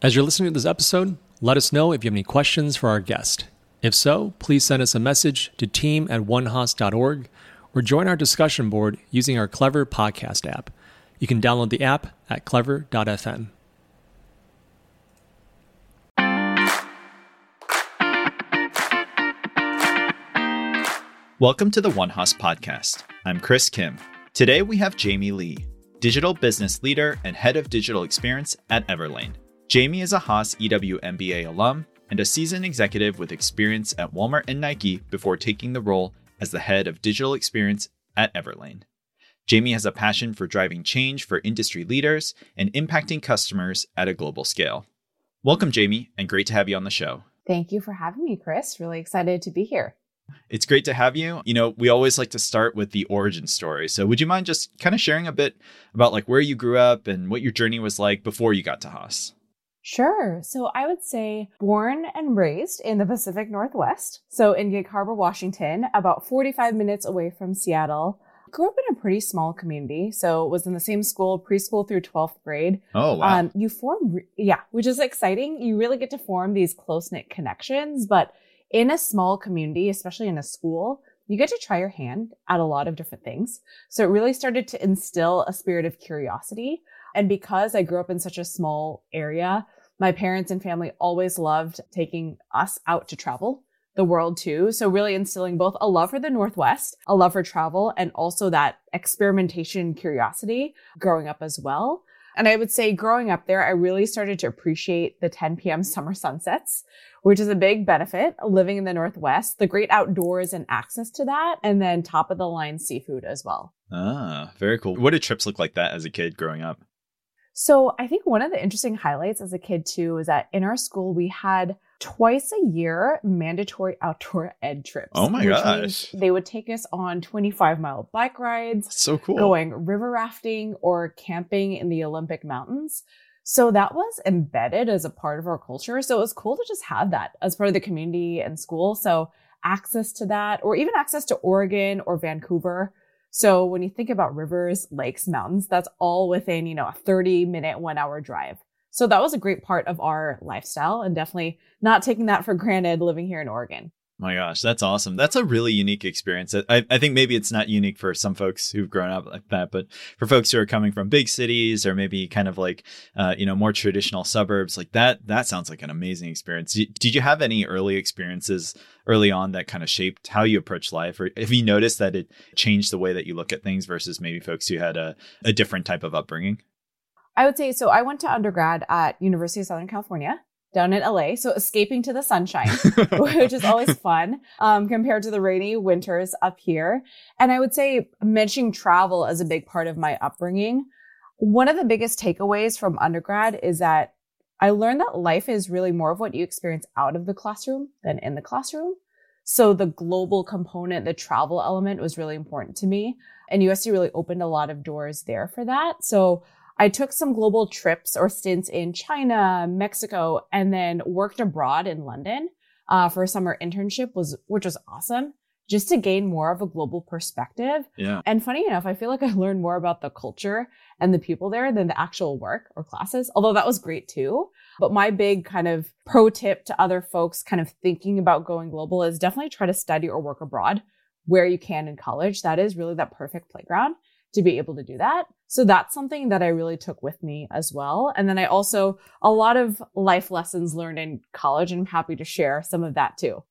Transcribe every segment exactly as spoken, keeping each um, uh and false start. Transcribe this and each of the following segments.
As you're listening to this episode, let us know if you have any questions for our guest. If so, please send us a message to team at onehouse dot org or join our discussion board using our Clever podcast app. You can download the app at clever dot f m. Welcome to the Onehouse Podcast. I'm Chris Kim. Today we have Jamie Lee, Digital Business Leader and Head of Digital Experience at Everlane. Jamie is a Haas E W M B A alum and a seasoned executive with experience at Walmart and Nike before taking the role as the Head of Digital Experience at Everlane. Jamie has a passion for driving change for industry leaders and impacting customers at a global scale. Welcome, Jamie, and great to have you on the show. Thank you for having me, Chris. Really excited to be here. It's great to have you. You know, we always like to start with the origin story. So would you mind just kind of sharing a bit about like where you grew up and what your journey was like before you got to Haas? Sure. So I would say born and raised in the Pacific Northwest. So in Gig Harbor, Washington, about forty-five minutes away from Seattle. Grew up in a pretty small community. So was in the same school, preschool through twelfth grade. Oh, wow. Um, you form, yeah, which is exciting. You really get to form these close-knit connections, but in a small community, especially in a school, you get to try your hand at a lot of different things. So it really started to instill a spirit of curiosity. And because I grew up in such a small area, my parents and family always loved taking us out to travel the world too. So really instilling both a love for the Northwest, a love for travel, and also that experimentation curiosity growing up as well. And I would say growing up there, I really started to appreciate the ten p.m. summer sunsets, which is a big benefit living in the Northwest, the great outdoors and access to that, and then top of the line seafood as well. Ah, very cool. What did trips look like that as a kid growing up? So I think one of the interesting highlights as a kid too is that in our school, we had twice a year mandatory outdoor ed trips. Oh my gosh. They would take us on twenty-five mile bike rides. That's so cool. Going river rafting or camping in the Olympic Mountains. So that was embedded as a part of our culture. So it was cool to just have that as part of the community and school. So access to that, or even access to Oregon or Vancouver. So when you think about rivers, lakes, mountains, that's all within, you know, a thirty minute, one hour drive. So that was a great part of our lifestyle and definitely not taking that for granted living here in Oregon. My gosh, that's awesome. That's a really unique experience. I, I think maybe it's not unique for some folks who've grown up like that, but for folks who are coming from big cities or maybe kind of like, uh, you know, more traditional suburbs like that, that sounds like an amazing experience. Did you have any early experiences early on that kind of shaped how you approach life? Or have you noticed that it changed the way that you look at things versus maybe folks who had a, a different type of upbringing? I would say, so I went to undergrad at University of Southern California down in L A. So escaping to the sunshine, which is always fun um, compared to the rainy winters up here. And I would say mentioning travel as a big part of my upbringing. One of the biggest takeaways from undergrad is that I learned that life is really more of what you experience out of the classroom than in the classroom. So the global component, the travel element was really important to me. And U S C really opened a lot of doors there for that. So I took some global trips or stints in China, Mexico, and then worked abroad in London uh, for a summer internship, was which was awesome, just to gain more of a global perspective. Yeah. And funny enough, I feel like I learned more about the culture and the people there than the actual work or classes, although that was great too. But my big kind of pro tip to other folks kind of thinking about going global is definitely try to study or work abroad where you can in college. That is really that perfect playground to be able to do that. So that's something that I really took with me as well. And then I also, a lot of life lessons learned in college, and I'm happy to share some of that too.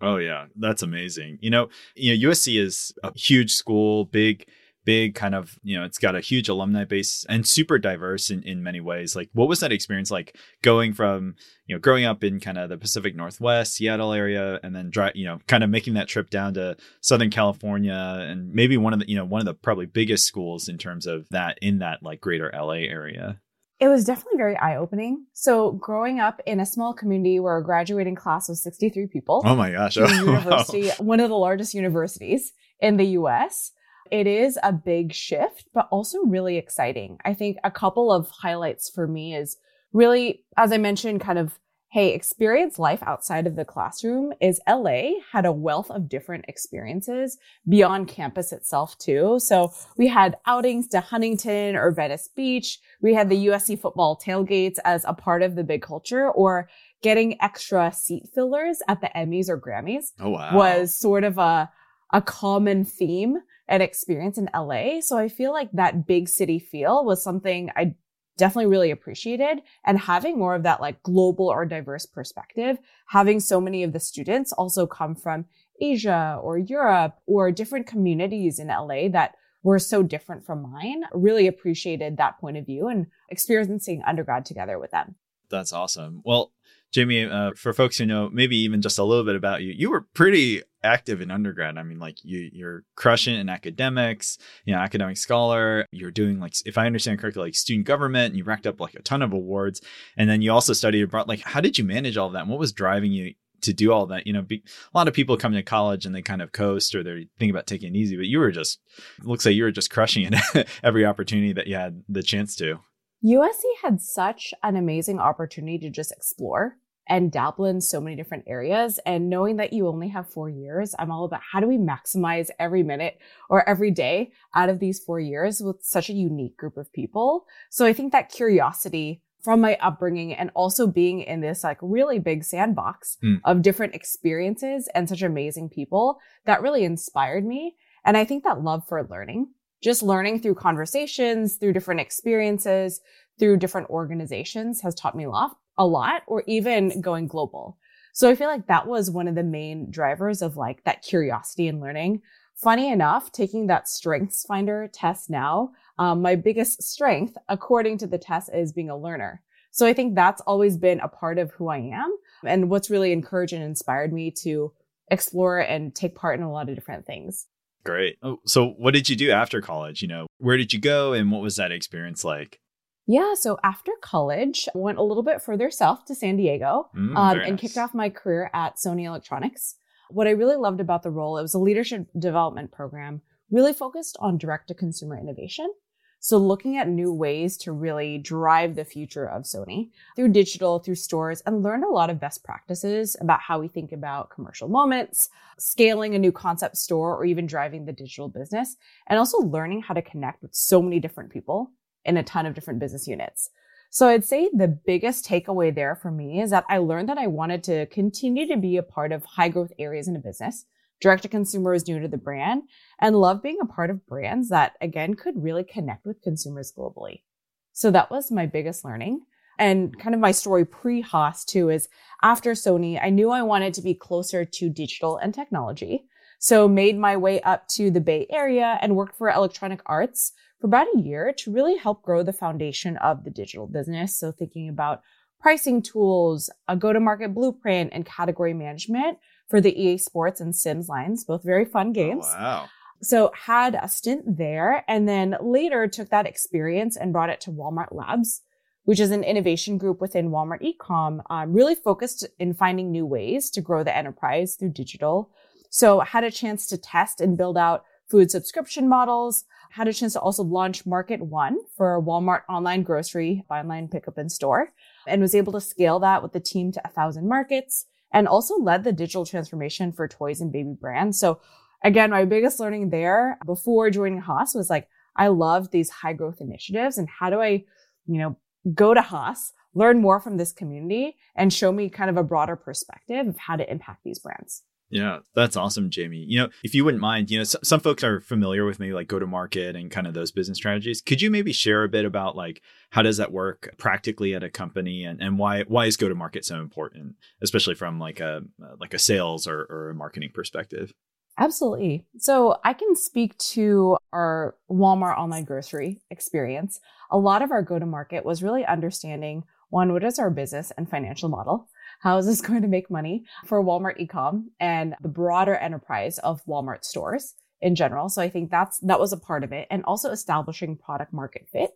Oh yeah, that's amazing. You know, you know, U S C is a huge school, big, big kind of, you know, it's got a huge alumni base and super diverse in, in many ways. Like what was that experience like going from, you know, growing up in kind of the Pacific Northwest, Seattle area, and then, dry, you know, kind of making that trip down to Southern California and maybe one of the, you know, one of the probably biggest schools in terms of that in that like greater L A area? It was definitely very eye-opening. So growing up in a small community where a graduating class was sixty-three people. Oh my gosh. Oh, university, wow. One of the largest universities in the U S, it is a big shift, but also really exciting. I think a couple of highlights for me is really, as I mentioned, kind of hey, experience life outside of the classroom is L A had a wealth of different experiences beyond campus itself too. So we had outings to Huntington or Venice Beach. We had the U S C football tailgates as a part of the big culture, or getting extra seat fillers at the Emmys or Grammys oh, wow. was sort of a, a common theme and experience in L A. So I feel like that big city feel was something I definitely really appreciated, and having more of that like global or diverse perspective, having so many of the students also come from Asia or Europe or different communities in L A that were so different from mine, really appreciated that point of view and experiencing undergrad together with them. That's awesome. Well, Jamie, uh, for folks who know maybe even just a little bit about you, you were pretty active in undergrad. I mean, like you, you're crushing in academics, you know, academic scholar. You're doing like, if I understand correctly, like student government, and you racked up like a ton of awards. And then you also studied abroad. Like, how did you manage all of that? And what was driving you to do all that? You know, be, a lot of people come to college and they kind of coast or they think about taking it easy, but you were just, it looks like you were just crushing it every opportunity that you had the chance to. U S C had such an amazing opportunity to just explore and dabble in so many different areas. And knowing that you only have four years, I'm all about how do we maximize every minute or every day out of these four years with such a unique group of people. So I think that curiosity from my upbringing and also being in this like really big sandbox mm. of different experiences and such amazing people, that really inspired me. And I think that love for learning, just learning through conversations, through different experiences, through different organizations has taught me a lot. a lot, or even going global. So I feel like that was one of the main drivers of like that curiosity and learning. Funny enough, taking that StrengthsFinder test now, um, my biggest strength, according to the test, is being a learner. So I think that's always been a part of who I am and what's really encouraged and inspired me to explore and take part in a lot of different things. Great. Oh, so what did you do after college? You know, where did you go and what was that experience like? Yeah, so after college, I went a little bit further south to San Diego mm, um, and nice. kicked off my career at Sony Electronics. What I really loved about the role, it was a leadership development program really focused on direct-to-consumer innovation. So looking at new ways to really drive the future of Sony through digital, through stores, and learned a lot of best practices about how we think about commercial moments, scaling a new concept store, or even driving the digital business, and also learning how to connect with so many different people in a ton of different business units. So I'd say the biggest takeaway there for me is that I learned that I wanted to continue to be a part of high growth areas in a business. Direct to consumer is new to the brand, and love being a part of brands that, again, could really connect with consumers globally. So that was my biggest learning. And kind of my story pre-Haas too is after Sony, I knew I wanted to be closer to digital and technology. So made my way up to the Bay Area and worked for Electronic Arts for about a year to really help grow the foundation of the digital business. So thinking about pricing tools, a go-to-market blueprint, and category management for the E A Sports and Sims lines, both very fun games. Oh, wow. So had a stint there, and then later took that experience and brought it to Walmart Labs, which is an innovation group within Walmart eCom, um, really focused in finding new ways to grow the enterprise through digital. So had a chance to test and build out food subscription models, had a chance to also launch Market One for Walmart online grocery, buy online, pickup in store, and was able to scale that with the team to a thousand markets, and also led the digital transformation for toys and baby brands. So again, my biggest learning there before joining Haas was like, I love these high growth initiatives, and how do I, you know, go to Haas, learn more from this community, and show me kind of a broader perspective of how to impact these brands. Yeah, that's awesome, Jamie. You know, if you wouldn't mind, you know, some, some folks are familiar with maybe like go to market and kind of those business strategies. Could you maybe share a bit about like how does that work practically at a company, and, and why why is go to market so important, especially from like a like a sales or, or a marketing perspective? Absolutely. So I can speak to our Walmart online grocery experience. A lot of our go to market was really understanding, one, what is our business and financial model? How is this going to make money for Walmart eCom and the broader enterprise of Walmart stores in general? So I think that's that was a part of it. And also establishing product market fit.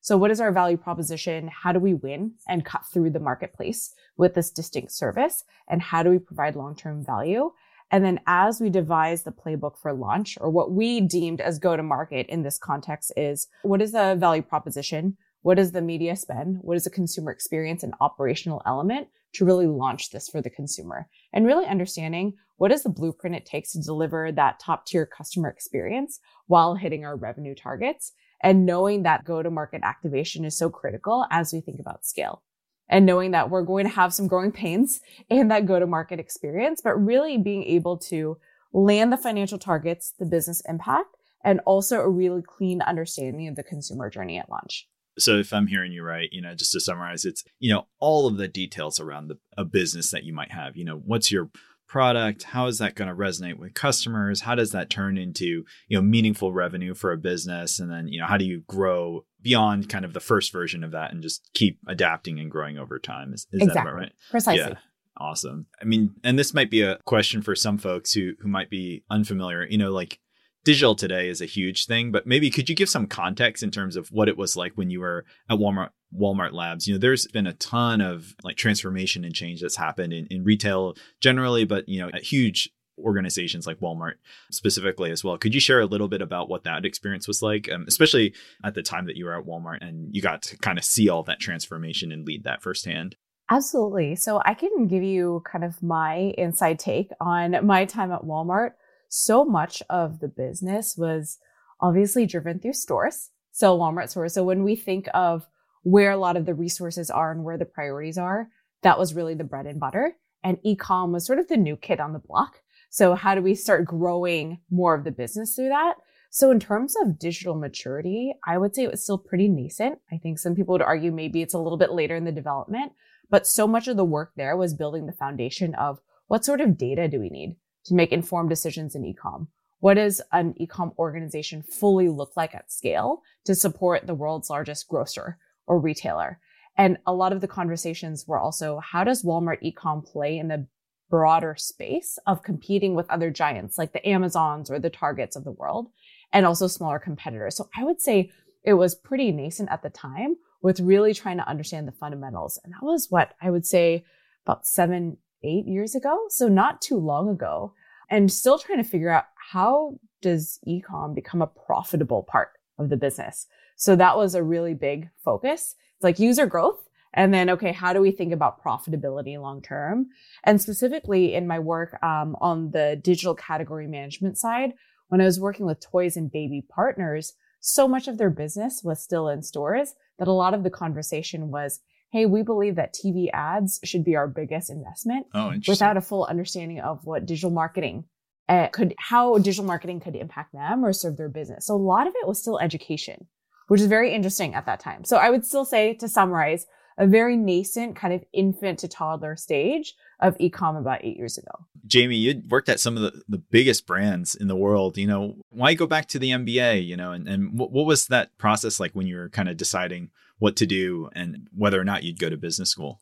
So what is our value proposition? How do we win and cut through the marketplace with this distinct service? And how do we provide long-term value? And then as we devise the playbook for launch, or what we deemed as go-to-market in this context, is what is the value proposition? What is the media spend? What is the consumer experience and operational element to really launch this for the consumer, and really understanding what is the blueprint it takes to deliver that top tier customer experience while hitting our revenue targets, and knowing that go-to-market activation is so critical as we think about scale. And knowing that we're going to have some growing pains in that go-to-market experience, but really being able to land the financial targets, the business impact, and also a really clean understanding of the consumer journey at launch. So if I'm hearing you right, you know, just to summarize, it's, you know, all of the details around the, a business that you might have. You know, what's your product? How is that going to resonate with customers? How does that turn into, you know, meaningful revenue for a business? And then, you know, how do you grow beyond kind of the first version of that and just keep adapting and growing over time? Is, is exactly. that about right? Precisely. Yeah. Awesome. I mean, and this might be a question for some folks who who might be unfamiliar, you know, like digital today is a huge thing, but maybe could you give some context in terms of what it was like when you were at Walmart Walmart Labs? You know, there's been a ton of like transformation and change that's happened in, in retail generally, but, you know, at huge organizations like Walmart specifically as well. Could you share a little bit about what that experience was like, um, especially at the time that you were at Walmart and you got to kind of see all that transformation and lead that firsthand? Absolutely. So I can give you kind of my inside take on my time at Walmart. So much of the business was obviously driven through stores, so Walmart stores. So when we think of where a lot of the resources are and where the priorities are, that was really the bread and butter. And e-com was sort of the new kid on the block. So how do we start growing more of the business through that? So in terms of digital maturity, I would say it was still pretty nascent. I think some people would argue maybe it's a little bit later in the development, but so much of the work there was building the foundation of what sort of data do we need to make informed decisions in e-com? What does an e-com organization fully look like at scale to support the world's largest grocer or retailer? And a lot of the conversations were also, how does Walmart e-com play in the broader space of competing with other giants like the Amazons or the Targets of the world, and also smaller competitors? So I would say it was pretty nascent at the time, with really trying to understand the fundamentals. And that was what I would say about seven, eight years ago. So not too long ago, and still trying to figure out how does e-com become a profitable part of the business? So that was a really big focus. It's like user growth. And then, okay, how do we think about profitability long-term? And specifically in my work um, on the digital category management side, when I was working with toys and baby partners, so much of their business was still in stores that a lot of the conversation was, hey, we believe that T V ads should be our biggest investment, oh, without a full understanding of what digital marketing uh, could, how digital marketing could impact them or serve their business. So a lot of it was still education, which is very interesting at that time. So I would still say, to summarize, a very nascent kind of infant to toddler stage of e-com about eight years ago. Jamie, you worked at some of the, the biggest brands in the world. You know, why go back to the M B A? You know, and, and what, what was that process like when you were kind of deciding what to do and whether or not you'd go to business school?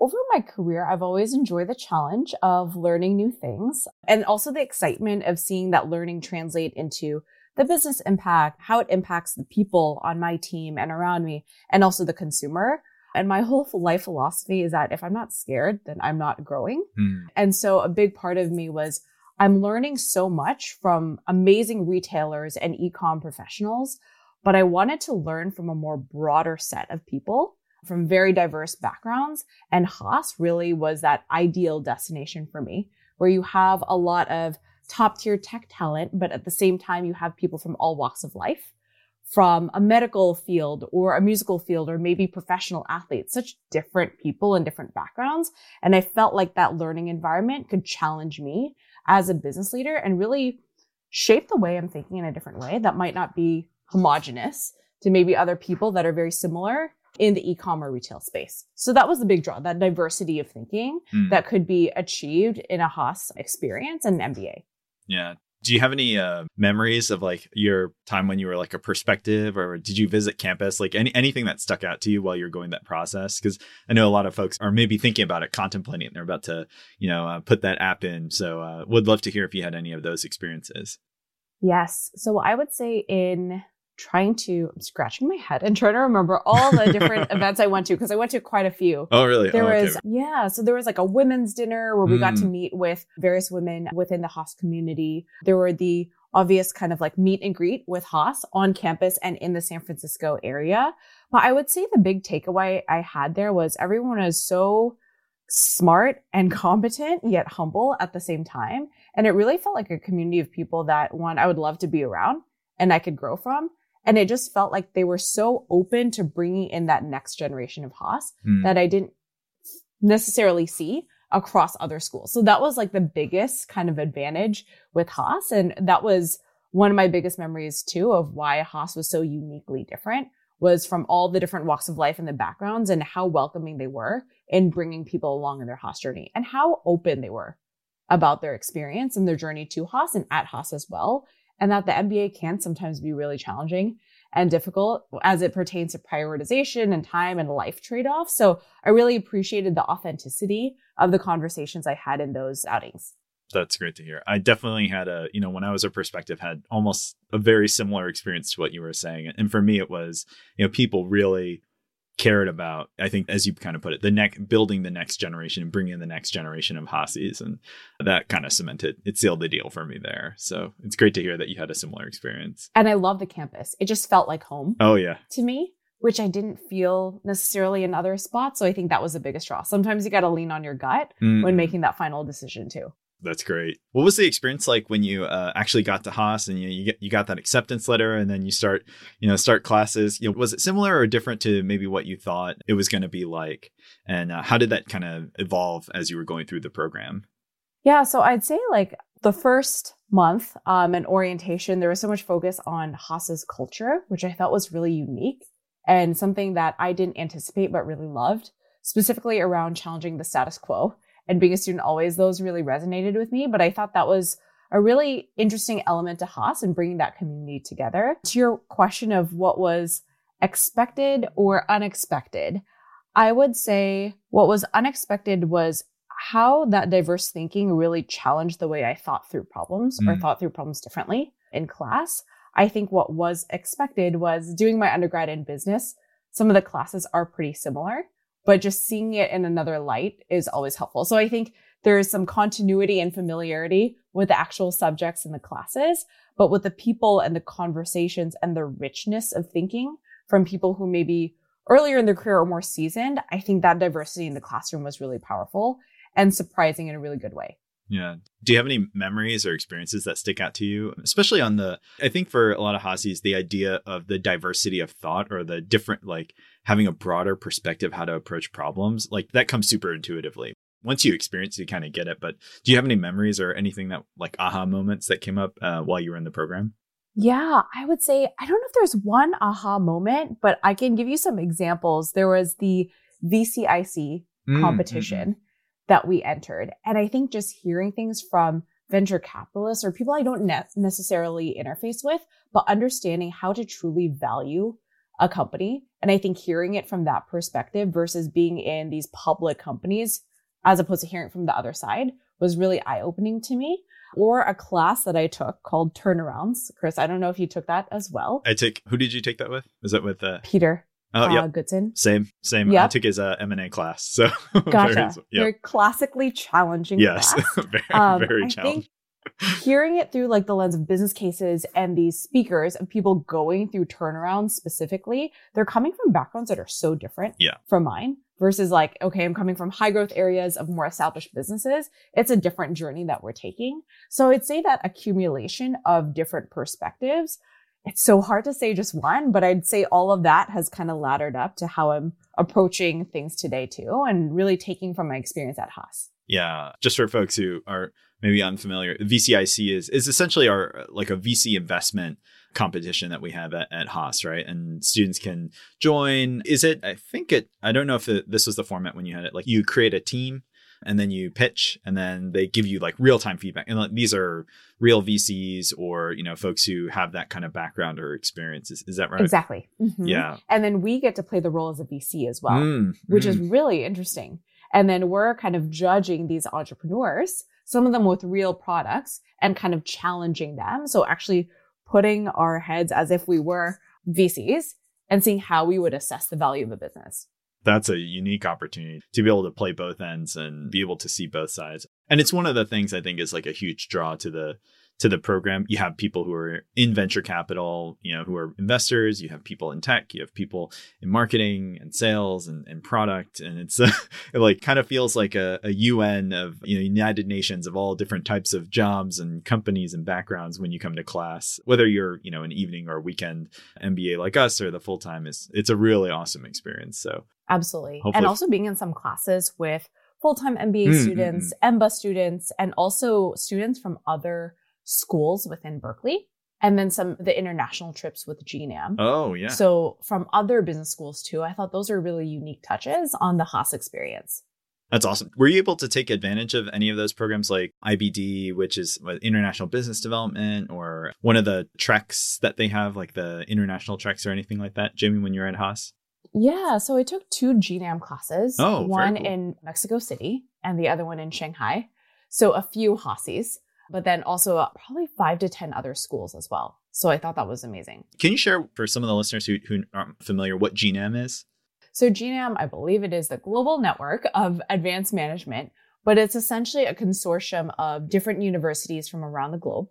Over my career, I've always enjoyed the challenge of learning new things, and also the excitement of seeing that learning translate into the business impact, how it impacts the people on my team and around me, and also the consumer. And my whole life philosophy is that if I'm not scared, then I'm not growing. Mm. And so a big part of me was, I'm learning so much from amazing retailers and e-com professionals, but I wanted to learn from a more broader set of people from very diverse backgrounds. And Haas really was that ideal destination for me, where you have a lot of top tier tech talent, but at the same time, you have people from all walks of life, from a medical field or a musical field, or maybe professional athletes, such different people and different backgrounds. And I felt like that learning environment could challenge me as a business leader and really shape the way I'm thinking in a different way that might not be homogenous to maybe other people that are very similar in the e-com or retail space. So that was the big draw, that diversity of thinking mm. that could be achieved in a Haas experience and an M B A. Yeah. Do you have any uh, memories of like your time when you were like a perspective, or did you visit campus? Like any anything that stuck out to you while you're going that process? Because I know a lot of folks are maybe thinking about it, contemplating it, and they're about to, you know, uh, put that app in. So uh, would love to hear if you had any of those experiences. Yes. So I would say in trying to, I'm scratching my head and trying to remember all the different events I went to, because I went to quite a few. Oh, really? There oh, was, okay. yeah. So there was like a women's dinner where we mm. got to meet with various women within the Haas community. There were the obvious kind of like meet and greet with Haas on campus and in the San Francisco area. But I would say the big takeaway I had there was everyone was so smart and competent, yet humble at the same time. And it really felt like a community of people that, one, I would love to be around and I could grow from. And it just felt like they were so open to bringing in that next generation of Haas mm. that I didn't necessarily see across other schools. So that was like the biggest kind of advantage with Haas. And that was one of my biggest memories too of why Haas was so uniquely different, was from all the different walks of life and the backgrounds and how welcoming they were in bringing people along in their Haas journey and how open they were about their experience and their journey to Haas and at Haas as well. And that the M B A can sometimes be really challenging and difficult as it pertains to prioritization and time and life trade-offs. So I really appreciated the authenticity of the conversations I had in those outings. That's great to hear. I definitely had a, you know, when I was a perspective, had almost a very similar experience to what you were saying. And for me, it was, you know, people really cared about, I think, as you kind of put it, the neck building the next generation and bringing in the next generation of Haasies. And that kind of cemented, it sealed the deal for me there. So it's great to hear that you had a similar experience. And I love the campus. It just felt like home. Oh, yeah. To me, which I didn't feel necessarily in other spots. So I think that was the biggest draw. Sometimes you got to lean on your gut mm. when making that final decision too. That's great. What was the experience like when you uh, actually got to Haas and you you, get, you got that acceptance letter and then you start, you know, start classes? You know, was it similar or different to maybe what you thought it was going to be like? And uh, how did that kind of evolve as you were going through the program? Yeah, so I'd say like the first month um, in orientation, there was so much focus on Haas's culture, which I thought was really unique and something that I didn't anticipate but really loved, specifically around challenging the status quo. And being a student always, those really resonated with me. But I thought that was a really interesting element to Haas and bringing that community together. To your question of what was expected or unexpected, I would say what was unexpected was how that diverse thinking really challenged the way I thought through problems mm. or thought through problems differently in class. I think what was expected was doing my undergrad in business. Some of the classes are pretty similar. But just seeing it in another light is always helpful. So I think there is some continuity and familiarity with the actual subjects in the classes, but with the people and the conversations and the richness of thinking from people who maybe earlier in their career or more seasoned, I think that diversity in the classroom was really powerful and surprising in a really good way. Yeah. Do you have any memories or experiences that stick out to you, especially on the, I think for a lot of Haasies, the idea of the diversity of thought or the different, like having a broader perspective, how to approach problems, like that comes super intuitively. Once you experience it, you kind of get it. But do you have any memories or anything that like aha moments that came up uh, while you were in the program? Yeah, I would say, I don't know if there's one aha moment, but I can give you some examples. There was the V C I C mm-hmm. competition that we entered. And I think just hearing things from venture capitalists or people I don't ne- necessarily interface with, but understanding how to truly value a company. And I think hearing it from that perspective versus being in these public companies, as opposed to hearing it from the other side, was really eye-opening to me. Or a class that I took called Turnarounds. Chris, I don't know if you took that as well. I took, who did you take that with? Is that with uh... Peter? Oh, uh, yeah. Goodson. Same, same. Yep. I took his uh, M and A class. So gotcha. Very, yep. Very classically challenging yes. class. Yes, um, very I challenging. Think hearing it through like the lens of business cases and these speakers of people going through turnarounds specifically, they're coming from backgrounds that are so different yeah. from mine versus like, okay, I'm coming from high growth areas of more established businesses. It's a different journey that we're taking. So I'd say that accumulation of different perspectives, it's so hard to say just one, but I'd say all of that has kind of laddered up to how I'm approaching things today too, and really taking from my experience at Haas. Yeah. Just for folks who are maybe unfamiliar, V C I C is is essentially our like a V C investment competition that we have at, at Haas, right? And students can join. Is it, I think it, I don't know if it, this was the format when you had it, like you create a team and then you pitch and then they give you like real time feedback. And like, these are real V Cs or, you know, folks who have that kind of background or experience. Is, is that right? Exactly. Mm-hmm. Yeah. And then we get to play the role as a V C as well, mm, which mm. is really interesting. And then we're kind of judging these entrepreneurs, some of them with real products and kind of challenging them. So actually putting our heads as if we were V Cs and seeing how we would assess the value of a business. That's a unique opportunity to be able to play both ends and be able to see both sides. And it's one of the things I think is like a huge draw to the to the program. You have people who are in venture capital, you know, who are investors. You have people in tech. You have people in marketing and sales and, and product. And it's a, it like kind of feels like a, a U N of, you know, United Nations of all different types of jobs and companies and backgrounds when you come to class, whether you're, you know, an evening or a weekend M B A like us or the full time. Is it's a really awesome experience. So absolutely. Hopefully. And also being in some classes with full-time M B A mm-hmm. students, E M B A students, and also students from other schools within Berkeley, and then some of the international trips with G NAM. Oh, yeah. So from other business schools too. I thought those are really unique touches on the Haas experience. That's awesome. Were you able to take advantage of any of those programs like I B D, which is International Business Development, or one of the treks that they have, like the international treks or anything like that, Jamie, when you were at Haas? Yeah. So I took two G NAM classes, oh, one cool. in Mexico City and the other one in Shanghai. So a few Haasies, but then also uh, probably five to ten other schools as well. So I thought that was amazing. Can you share for some of the listeners who, who aren't familiar what G NAM is? So G NAM, I believe it is the global network of advanced management, but it's essentially a consortium of different universities from around the globe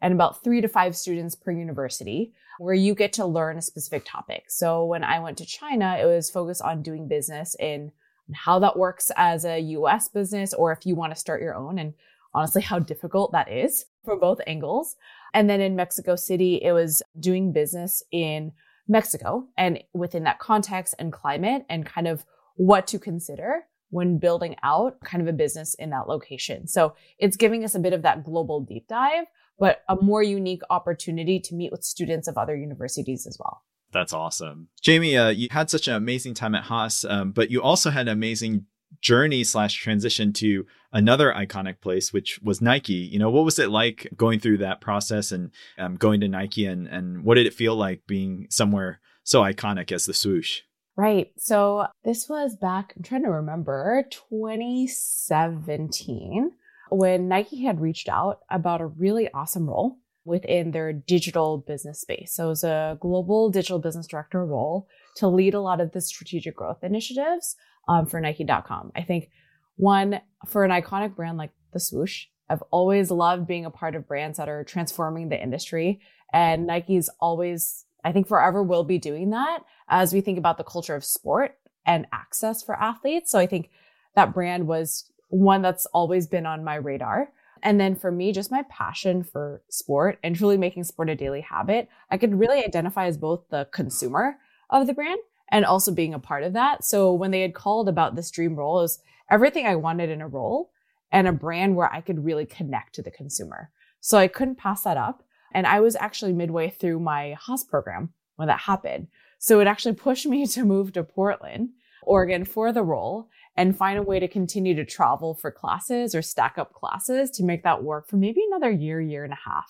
and about three to five students per university, where you get to learn a specific topic. So when I went to China, it was focused on doing business in how that works as a U S business, or if you want to start your own, and honestly, how difficult that is from both angles. And then in Mexico City, it was doing business in Mexico and within that context and climate and kind of what to consider when building out kind of a business in that location. So it's giving us a bit of that global deep dive, but a more unique opportunity to meet with students of other universities as well. That's awesome. Jamie, uh, you had such an amazing time at Haas, um, but you also had an amazing journey slash transition to another iconic place, which was Nike. You know, what was it like going through that process and um, going to Nike, and, and what did it feel like being somewhere so iconic as the swoosh? Right. So this was back, I'm trying to remember, twenty seventeen. When Nike had reached out about a really awesome role within their digital business space. So it was a global digital business director role to lead a lot of the strategic growth initiatives um, for Nike dot com. I think one, for an iconic brand like the swoosh, I've always loved being a part of brands that are transforming the industry. And Nike's always, I think forever will be doing that as we think about the culture of sport and access for athletes. So I think that brand was one that's always been on my radar. And then for me, just my passion for sport and truly making sport a daily habit, I could really identify as both the consumer of the brand and also being a part of that. So when they had called about this dream role, it was everything I wanted in a role and a brand where I could really connect to the consumer. So I couldn't pass that up. And I was actually midway through my Haas program when that happened. So it actually pushed me to move to Portland, Oregon for the role, and find a way to continue to travel for classes or stack up classes to make that work for maybe another year, year and a half.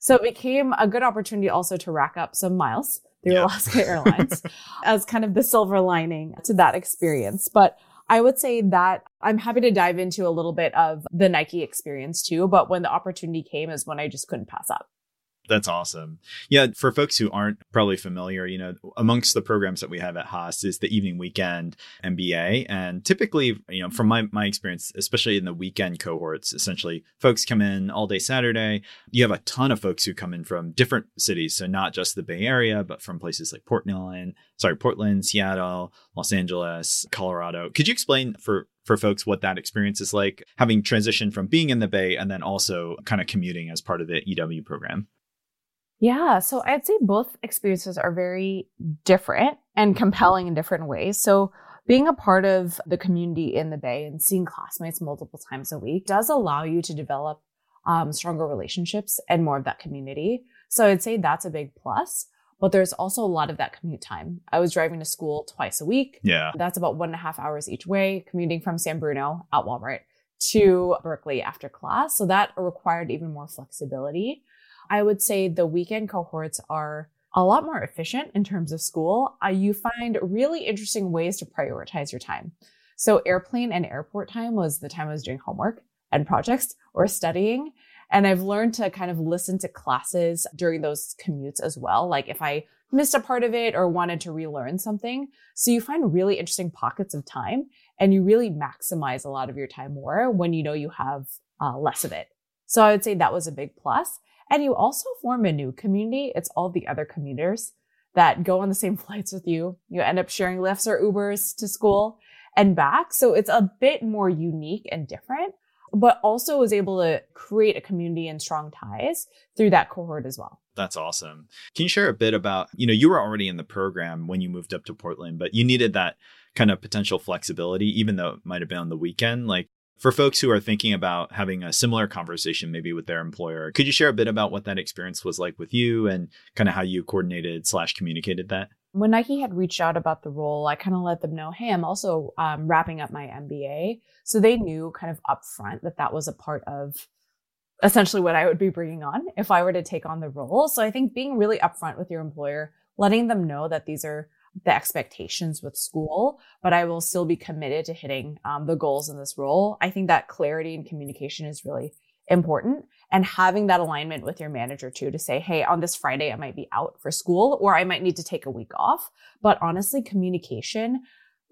So it became a good opportunity also to rack up some miles through yeah. Alaska Airlines as kind of the silver lining to that experience. But I would say that I'm happy to dive into a little bit of the Nike experience too. But when the opportunity came is when I just couldn't pass up. That's awesome. Yeah. For folks who aren't probably familiar, you know, amongst the programs that we have at Haas is the evening weekend M B A. And typically, you know, from my, my experience, especially in the weekend cohorts, essentially folks come in all day Saturday. You have a ton of folks who come in from different cities. So not just the Bay Area, but from places like Portland, sorry, Portland, Seattle, Los Angeles, Colorado. Could you explain for for folks what that experience is like, having transitioned from being in the Bay and then also kind of commuting as part of the E W program? Yeah, so I'd say both experiences are very different and compelling in different ways. So being a part of the community in the Bay and seeing classmates multiple times a week does allow you to develop um, stronger relationships and more of that community. So I'd say that's a big plus, but there's also a lot of that commute time. I was driving to school twice a week. Yeah, that's about one and a half hours each way, commuting from San Bruno at Walmart to Berkeley after class. So that required even more flexibility. I would say the weekend cohorts are a lot more efficient in terms of school. Uh, you find really interesting ways to prioritize your time. So airplane and airport time was the time I was doing homework and projects or studying. And I've learned to kind of listen to classes during those commutes as well. Like if I missed a part of it or wanted to relearn something. So you find really interesting pockets of time and you really maximize a lot of your time more when you know you have uh, less of it. So I would say that was a big plus. And you also form a new community. It's all the other commuters that go on the same flights with you. You end up sharing Lyfts or Ubers to school and back. So it's a bit more unique and different, but also was able to create a community and strong ties through that cohort as well. That's awesome. Can you share a bit about, you know, you were already in the program when you moved up to Portland, but you needed that kind of potential flexibility, even though it might have been on the weekend. Like for folks who are thinking about having a similar conversation, maybe with their employer, could you share a bit about what that experience was like with you and kind of how you coordinated slash communicated that? When Nike had reached out about the role, I kind of let them know, hey, I'm also um, wrapping up my M B A. So they knew kind of upfront that that was a part of essentially what I would be bringing on if I were to take on the role. So I think being really upfront with your employer, letting them know that these are the expectations with school, but I will still be committed to hitting um, the goals in this role. I think that clarity and communication is really important, and having that alignment with your manager too, to say, hey, on this Friday, I might be out for school or I might need to take a week off. But honestly, communication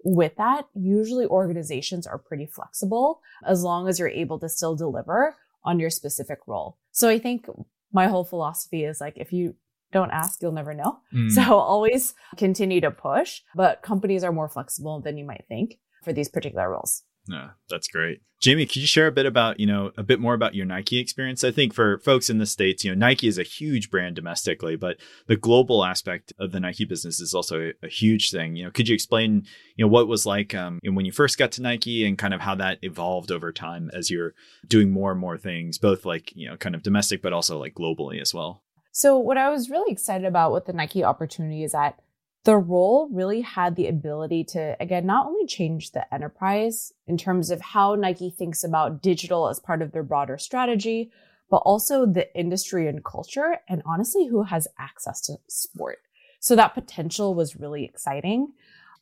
with that, usually organizations are pretty flexible as long as you're able to still deliver on your specific role. So I think my whole philosophy is like, if you don't ask, you'll never know. Mm. So always continue to push, but companies are more flexible than you might think for these particular roles. No, that's great. Jamie, could you share a bit about, you know, a bit more about your Nike experience? I think for folks in the States, you know, Nike is a huge brand domestically, but the global aspect of the Nike business is also a huge thing. You know, could you explain, you know, what it was like um, when you first got to Nike and kind of how that evolved over time as you're doing more and more things, both like, you know, kind of domestic, but also like globally as well? So what I was really excited about with the Nike opportunity is that the role really had the ability to, again, not only change the enterprise in terms of how Nike thinks about digital as part of their broader strategy, but also the industry and culture, and honestly, who has access to sport. So that potential was really exciting.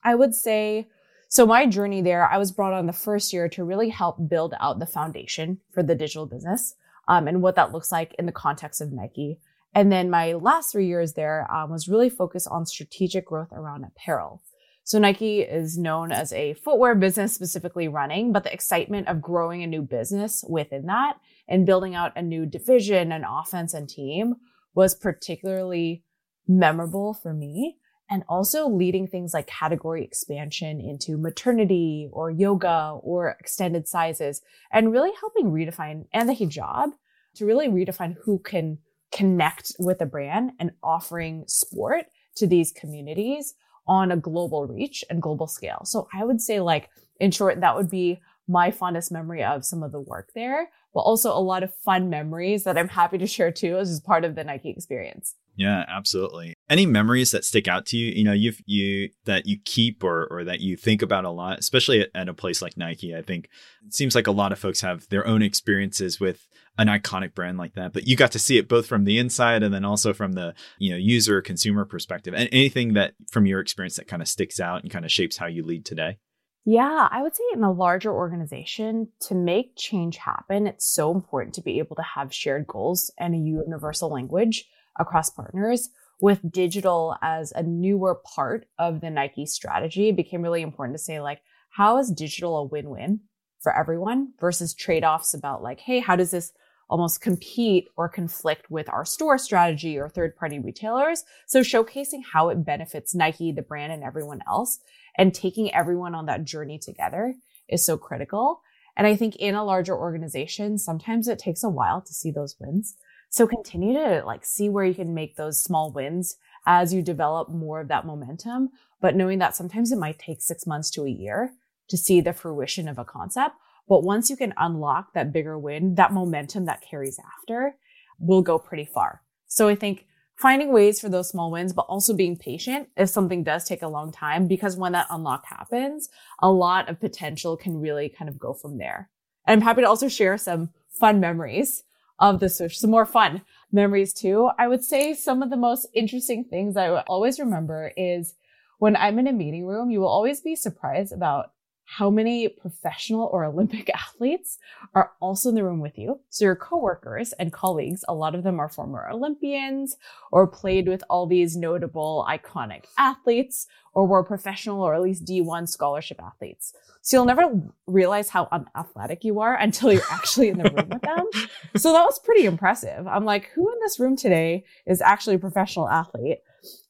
I would say, so my journey there, I was brought on the first year to really help build out the foundation for the digital business, um, and what that looks like in the context of Nike. And then my last three years there um, was really focused on strategic growth around apparel. So Nike is known as a footwear business, specifically running, but the excitement of growing a new business within that and building out a new division and offense and team was particularly memorable for me. And also leading things like category expansion into maternity or yoga or extended sizes, and really helping redefine, and the hijab, to really redefine who can connect with a brand and offering sport to these communities on a global reach and global scale. So I would say, like, in short, that would be my fondest memory of some of the work there, but also a lot of fun memories that I'm happy to share too as part of the Nike experience. Yeah, absolutely. Any memories that stick out to you, you know, you you that you keep or or that you think about a lot, especially at, at a place like Nike? I think it seems like a lot of folks have their own experiences with an iconic brand like that, but you got to see it both from the inside and then also from the, you know, user consumer perspective. And anything that from your experience that kind of sticks out and kind of shapes how you lead today? Yeah, I would say in a larger organization, to make change happen, it's so important to be able to have shared goals and a universal language across partners. With digital as a newer part of the Nike strategy, it became really important to say, like, how is digital a win-win for everyone versus trade-offs about, like, hey, how does this almost compete or conflict with our store strategy or third-party retailers? So showcasing how it benefits Nike, the brand, and everyone else, and taking everyone on that journey together is so critical. And I think in a larger organization, sometimes it takes a while to see those wins. So continue to, like, see where you can make those small wins as you develop more of that momentum, but knowing that sometimes it might take six months to a year to see the fruition of a concept. But once you can unlock that bigger win, that momentum that carries after will go pretty far. So I think finding ways for those small wins, but also being patient if something does take a long time, because when that unlock happens, a lot of potential can really kind of go from there. And I'm happy to also share some fun memories of the search, some more fun memories too. I would say some of the most interesting things I will always remember is when I'm in a meeting room, you will always be surprised about how many professional or Olympic athletes are also in the room with you. So your coworkers and colleagues, a lot of them are former Olympians or played with all these notable iconic athletes or were professional or at least D one scholarship athletes. So you'll never realize how unathletic you are until you're actually in the room with them. So that was pretty impressive. I'm like, who in this room today is actually a professional athlete?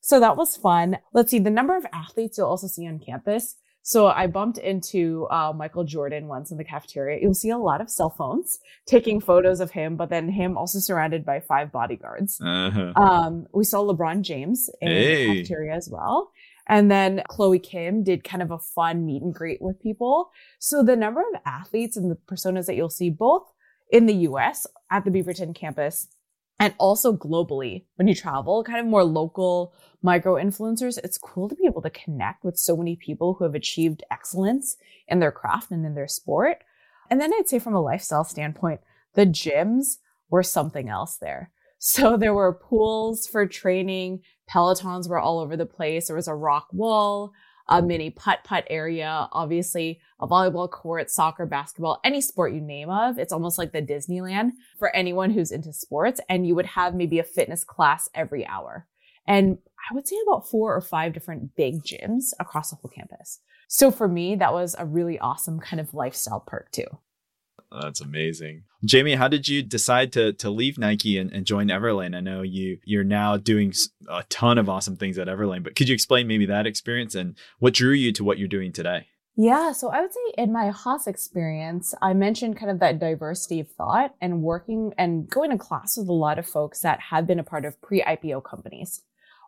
So that was fun. Let's see, the number of athletes you'll also see on campus. So I bumped into uh, Michael Jordan once in the cafeteria. You'll see a lot of cell phones taking photos of him, but then him also surrounded by five bodyguards. Uh-huh. Um, we saw LeBron James in hey. the cafeteria as well. And then Chloe Kim did kind of a fun meet and greet with people. So the number of athletes and the personas that you'll see both in the U S at the Beaverton campus and also globally, when you travel, kind of more local micro-influencers, it's cool to be able to connect with so many people who have achieved excellence in their craft and in their sport. And then I'd say from a lifestyle standpoint, the gyms were something else there. So there were pools for training, Pelotons were all over the place, there was a rock wall, a mini putt-putt area, obviously a volleyball court, soccer, basketball, any sport you name of. It's almost like the Disneyland for anyone who's into sports. And you would have maybe a fitness class every hour. And I would say about four or five different big gyms across the whole campus. So for me, that was a really awesome kind of lifestyle perk too. That's amazing. Jamie, how did you decide to to leave Nike and, and join Everlane? I know you, you're now doing a ton of awesome things at Everlane, but could you explain maybe that experience and what drew you to what you're doing today? Yeah, so I would say in my Haas experience, I mentioned kind of that diversity of thought and working and going to class with a lot of folks that have been a part of pre-I P O companies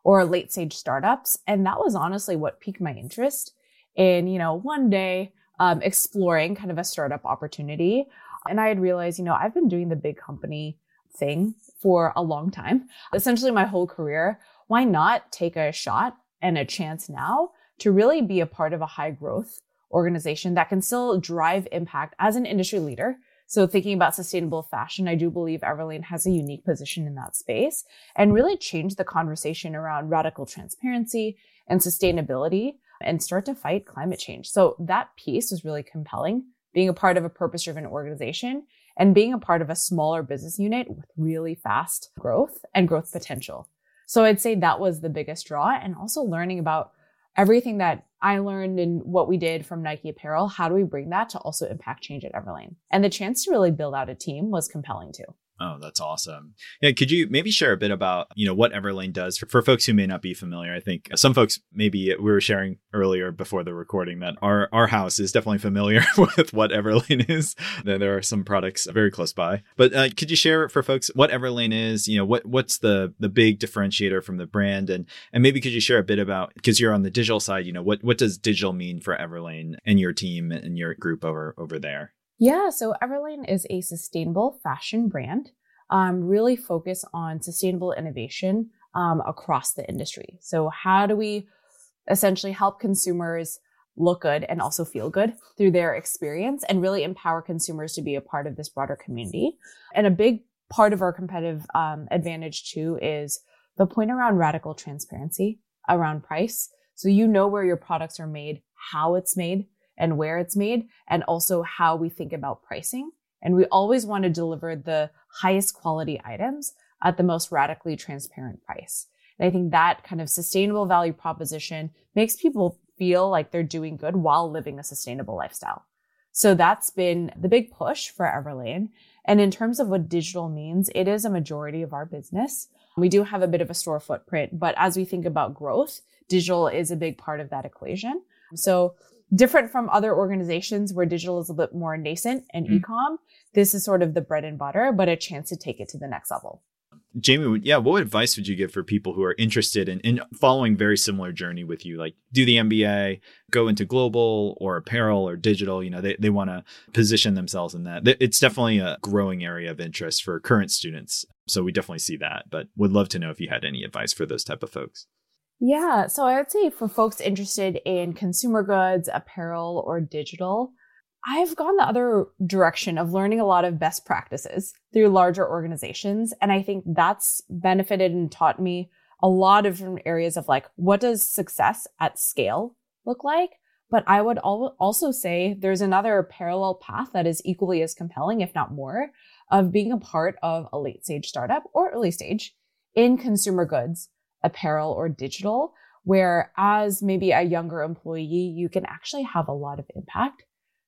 or late stage startups. And that was honestly what piqued my interest in, you know, one day um, exploring kind of a startup opportunity. And I had realized, you know, I've been doing the big company thing for a long time, essentially my whole career. Why not take a shot and a chance now to really be a part of a high growth organization that can still drive impact as an industry leader? So thinking about sustainable fashion, I do believe Everlane has a unique position in that space and really change the conversation around radical transparency and sustainability and start to fight climate change. So that piece was really compelling, being a part of a purpose-driven organization and being a part of a smaller business unit with really fast growth and growth potential. So I'd say that was the biggest draw, and also learning about everything that I learned and what we did from Nike Apparel, how do we bring that to also impact change at Everlane? And the chance to really build out a team was compelling too. Oh, that's awesome. Yeah, could you maybe share a bit about, you know, what Everlane does for, for folks who may not be familiar? I think some folks, maybe we were sharing earlier before the recording that our, our house is definitely familiar with what Everlane is. There are some products very close by. But uh, could you share for folks what Everlane is? You know, what what's the the big differentiator from the brand? And and maybe could you share a bit about, because you're on the digital side, you know, what, what does digital mean for Everlane and your team and your group over over there? Yeah, so Everlane is a sustainable fashion brand, um, really focused on sustainable innovation um, across the industry. So how do we essentially help consumers look good and also feel good through their experience and really empower consumers to be a part of this broader community? And a big part of our competitive um, advantage too is the point around radical transparency around price. So you know where your products are made, how it's made, and where it's made, and also how we think about pricing. And we always want to deliver the highest quality items at the most radically transparent price. And I think that kind of sustainable value proposition makes people feel like they're doing good while living a sustainable lifestyle. So that's been the big push for Everlane. And in terms of what digital means, it is a majority of our business. We do have a bit of a store footprint, but as we think about growth, digital is a big part of that equation. So different from other organizations where digital is a bit more nascent and mm-hmm. e-com, this is sort of the bread and butter, but a chance to take it to the next level. Jamie, yeah, what advice would you give for people who are interested in, in following very similar journey with you, like do the M B A, go into global or apparel or digital? You know, they, they want to position themselves in that. It's definitely a growing area of interest for current students. So we definitely see that, but would love to know if you had any advice for those type of folks. Yeah, so I would say for folks interested in consumer goods, apparel, or digital, I've gone the other direction of learning a lot of best practices through larger organizations. And I think that's benefited and taught me a lot of different areas of like, what does success at scale look like? But I would al- also say there's another parallel path that is equally as compelling, if not more, of being a part of a late stage startup or early stage in consumer goods, apparel, or digital, where as maybe a younger employee, you can actually have a lot of impact.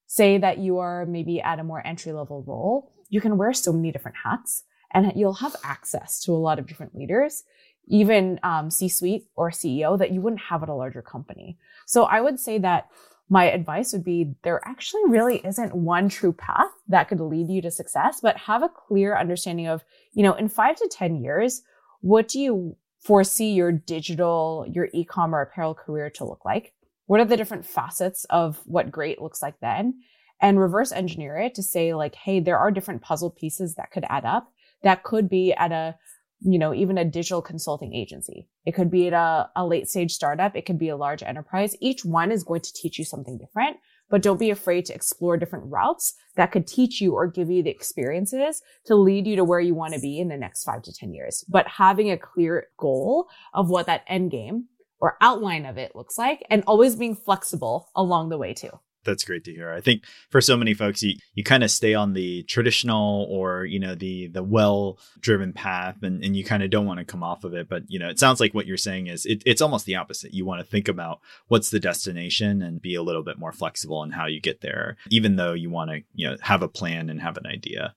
Say that you are maybe at a more entry-level role, you can wear so many different hats and you'll have access to a lot of different leaders, even um, C-suite or C E O that you wouldn't have at a larger company. So I would say that my advice would be there actually really isn't one true path that could lead you to success, but have a clear understanding of, you know, in five to ten years, what do you foresee your digital, your e-commerce apparel career to look like? What are the different facets of what great looks like then? And reverse engineer it to say like, hey, there are different puzzle pieces that could add up. That could be at a, you know, even a digital consulting agency. It could be at a, a late stage startup. It could be a large enterprise. Each one is going to teach you something different, but don't be afraid to explore different routes that could teach you or give you the experiences to lead you to where you want to be in the next five to ten years. But having a clear goal of what that end game or outline of it looks like, and always being flexible along the way too. That's great to hear. I think for so many folks, you, you kind of stay on the traditional or, you know, the the well-driven path and, and you kind of don't want to come off of it. But, you know, it sounds like what you're saying is it, it's almost the opposite. You want to think about what's the destination and be a little bit more flexible in how you get there, even though you want to, you know, have a plan and have an idea.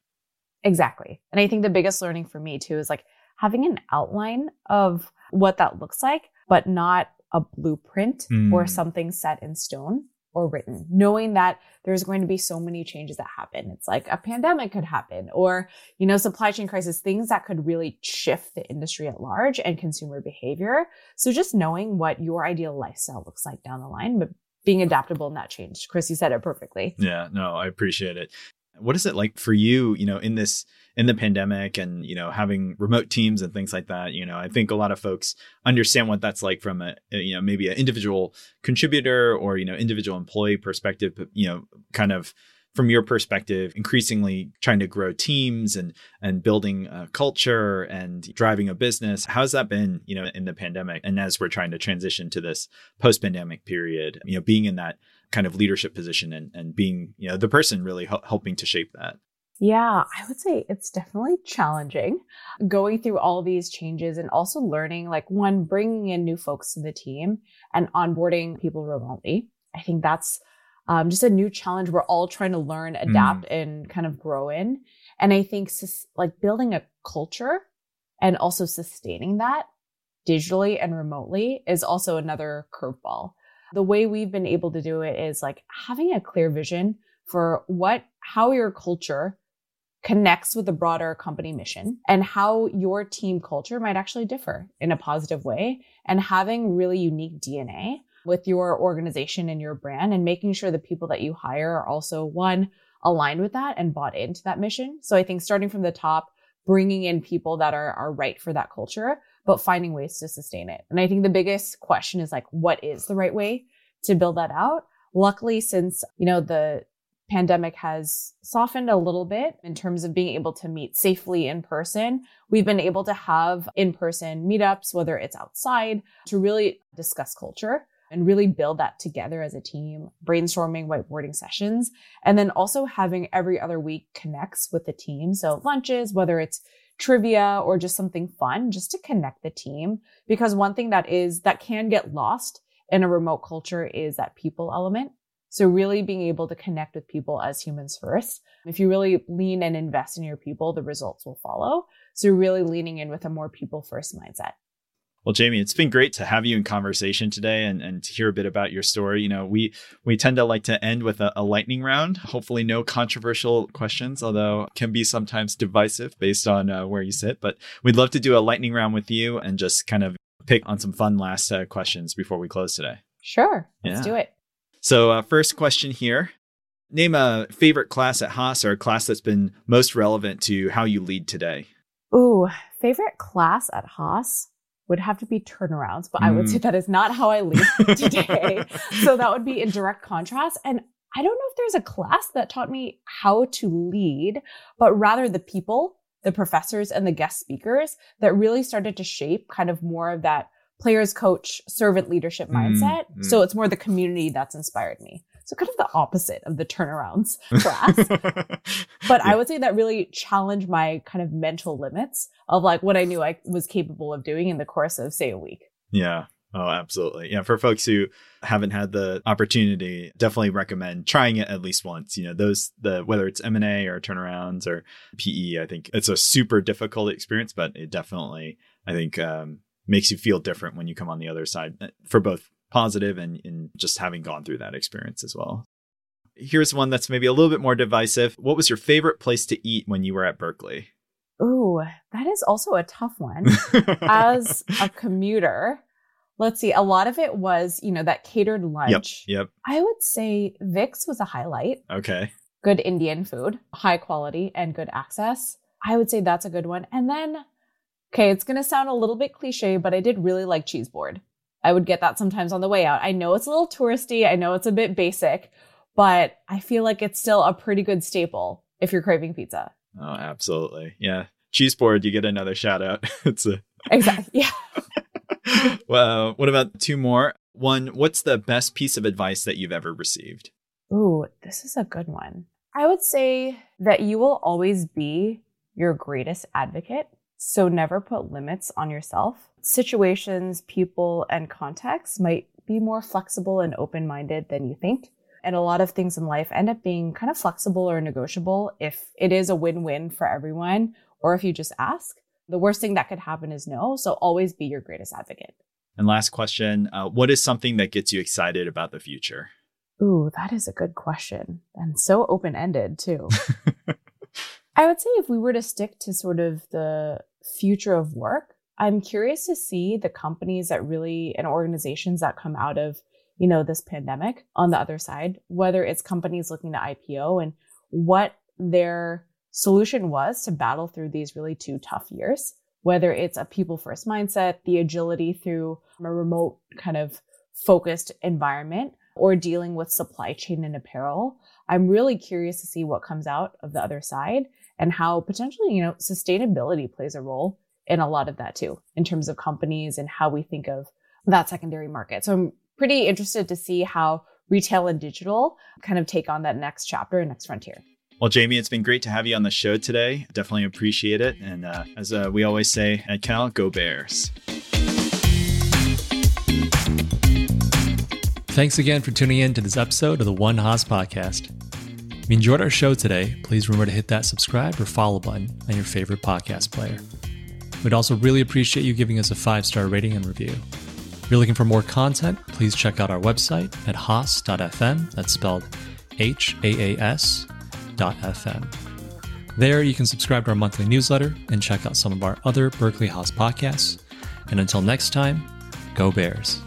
Exactly. And I think the biggest learning for me too is like having an outline of what that looks like, but not a blueprint mm. or something set in stone or written, knowing that there's going to be so many changes that happen. It's like a pandemic could happen or, you know, supply chain crisis, things that could really shift the industry at large and consumer behavior. So just knowing what your ideal lifestyle looks like down the line, but being adaptable in that change. Chris, you said it perfectly. Yeah, no, I appreciate it. What is it like for you, you know, in this, in the pandemic and, you know, having remote teams and things like that? You know, I think a lot of folks understand what that's like from a, you know, maybe an individual contributor or, you know, individual employee perspective, but, you know, kind of from your perspective, increasingly trying to grow teams and, and building a culture and driving a business. How's that been, you know, in the pandemic? And as we're trying to transition to this post-pandemic period, you know, being in that kind of leadership position and, and being, you know, the person really h- helping to shape that? Yeah, I would say it's definitely challenging going through all these changes and also learning, like one, bringing in new folks to the team and onboarding people remotely. I think that's um, just a new challenge we're all trying to learn, adapt, mm. and kind of grow in. And I think sus- like building a culture and also sustaining that digitally and remotely is also another curveball. The way we've been able to do it is like having a clear vision for what, how your culture connects with the broader company mission and how your team culture might actually differ in a positive way, and having really unique D N A with your organization and your brand, and making sure the people that you hire are also, one, aligned with that and bought into that mission. So I think starting from the top, bringing in people that are, are right for that culture, but finding ways to sustain it. And I think the biggest question is like, what is the right way to build that out? Luckily, since, you know, the pandemic has softened a little bit in terms of being able to meet safely in person, we've been able to have in-person meetups, whether it's outside, to really discuss culture and really build that together as a team, brainstorming, whiteboarding sessions, and then also having every other week connects with the team. So lunches, whether it's trivia or just something fun, just to connect the team. Because one thing that is, that can get lost in a remote culture is that people element. So really being able to connect with people as humans first. If you really lean and invest in your people, the results will follow. So really leaning in with a more people first mindset. Well, Jamie, it's been great to have you in conversation today and, and to hear a bit about your story. You know, we we tend to like to end with a, a lightning round, hopefully no controversial questions, although can be sometimes divisive based on uh, where you sit. But we'd love to do a lightning round with you and just kind of pick on some fun last uh, questions before we close today. Sure. Let's yeah. do it. So uh, first question here. Name a favorite class at Haas or a class that's been most relevant to how you lead today. Ooh, favorite class at Haas would have to be turnarounds, but mm. I would say that is not how I lead today. So that would be in direct contrast. And I don't know if there's a class that taught me how to lead, but rather the people, the professors, and the guest speakers that really started to shape kind of more of that players coach, servant leadership mindset. Mm-hmm. So it's more the community that's inspired me. So kind of the opposite of the turnarounds class. But yeah. I would say that really challenged my kind of mental limits of like what I knew I was capable of doing in the course of, say, a week. Yeah. Oh, absolutely. Yeah. For folks who haven't had the opportunity, definitely recommend trying it at least once. You know, those, the whether it's M and A or turnarounds or P E, I think it's a super difficult experience, but it definitely, I think, um, makes you feel different when you come on the other side for both positive and, and just having gone through that experience as well. Here's one that's maybe a little bit more divisive. What was your favorite place to eat when you were at Berkeley? Ooh, that is also a tough one. As a commuter, let's see, a lot of it was, you know, that catered lunch. Yep, yep. I would say Vic's was a highlight. Okay. Good Indian food, high quality and good access. I would say that's a good one. And then, okay, it's going to sound a little bit cliche, but I did really like Cheeseboard. I would get that sometimes on the way out. I know it's a little touristy. I know it's a bit basic, but I feel like it's still a pretty good staple if you're craving pizza. Oh, absolutely. Yeah. Cheeseboard, you get another shout out. It's a... Exactly. Yeah. Well, what about two more? One, what's the best piece of advice that you've ever received? Ooh, this is a good one. I would say that you will always be your greatest advocate. So never put limits on yourself. Situations, people, and contexts might be more flexible and open-minded than you think. And a lot of things in life end up being kind of flexible or negotiable if it is a win-win for everyone, or if you just ask. The worst thing that could happen is no. So always be your greatest advocate. And last question, uh, what is something that gets you excited about the future? Ooh, that is a good question. And so open-ended too. I would say if we were to stick to sort of the future of work, I'm curious to see the companies that really and organizations that come out of, you know, this pandemic on the other side, whether it's companies looking to I P O and what their solution was to battle through these really two tough years, whether it's a people first mindset, the agility through a remote kind of focused environment, or dealing with supply chain and apparel. I'm really curious to see what comes out of the other side. And how potentially, you know, sustainability plays a role in a lot of that too, in terms of companies and how we think of that secondary market. So I'm pretty interested to see how retail and digital kind of take on that next chapter and next frontier. Well, Jamie, it's been great to have you on the show today. Definitely appreciate it. And uh, as uh, we always say at Cal, go Bears. Thanks again for tuning in to this episode of the One Haas Podcast. If you enjoyed our show today, please remember to hit that subscribe or follow button on your favorite podcast player. We'd also really appreciate you giving us a five-star rating and review. If you're looking for more content, please check out our website at haas dot f m. That's spelled H A A S dot F M. There, you can subscribe to our monthly newsletter and check out some of our other Berkeley Haas podcasts. And until next time, go Bears.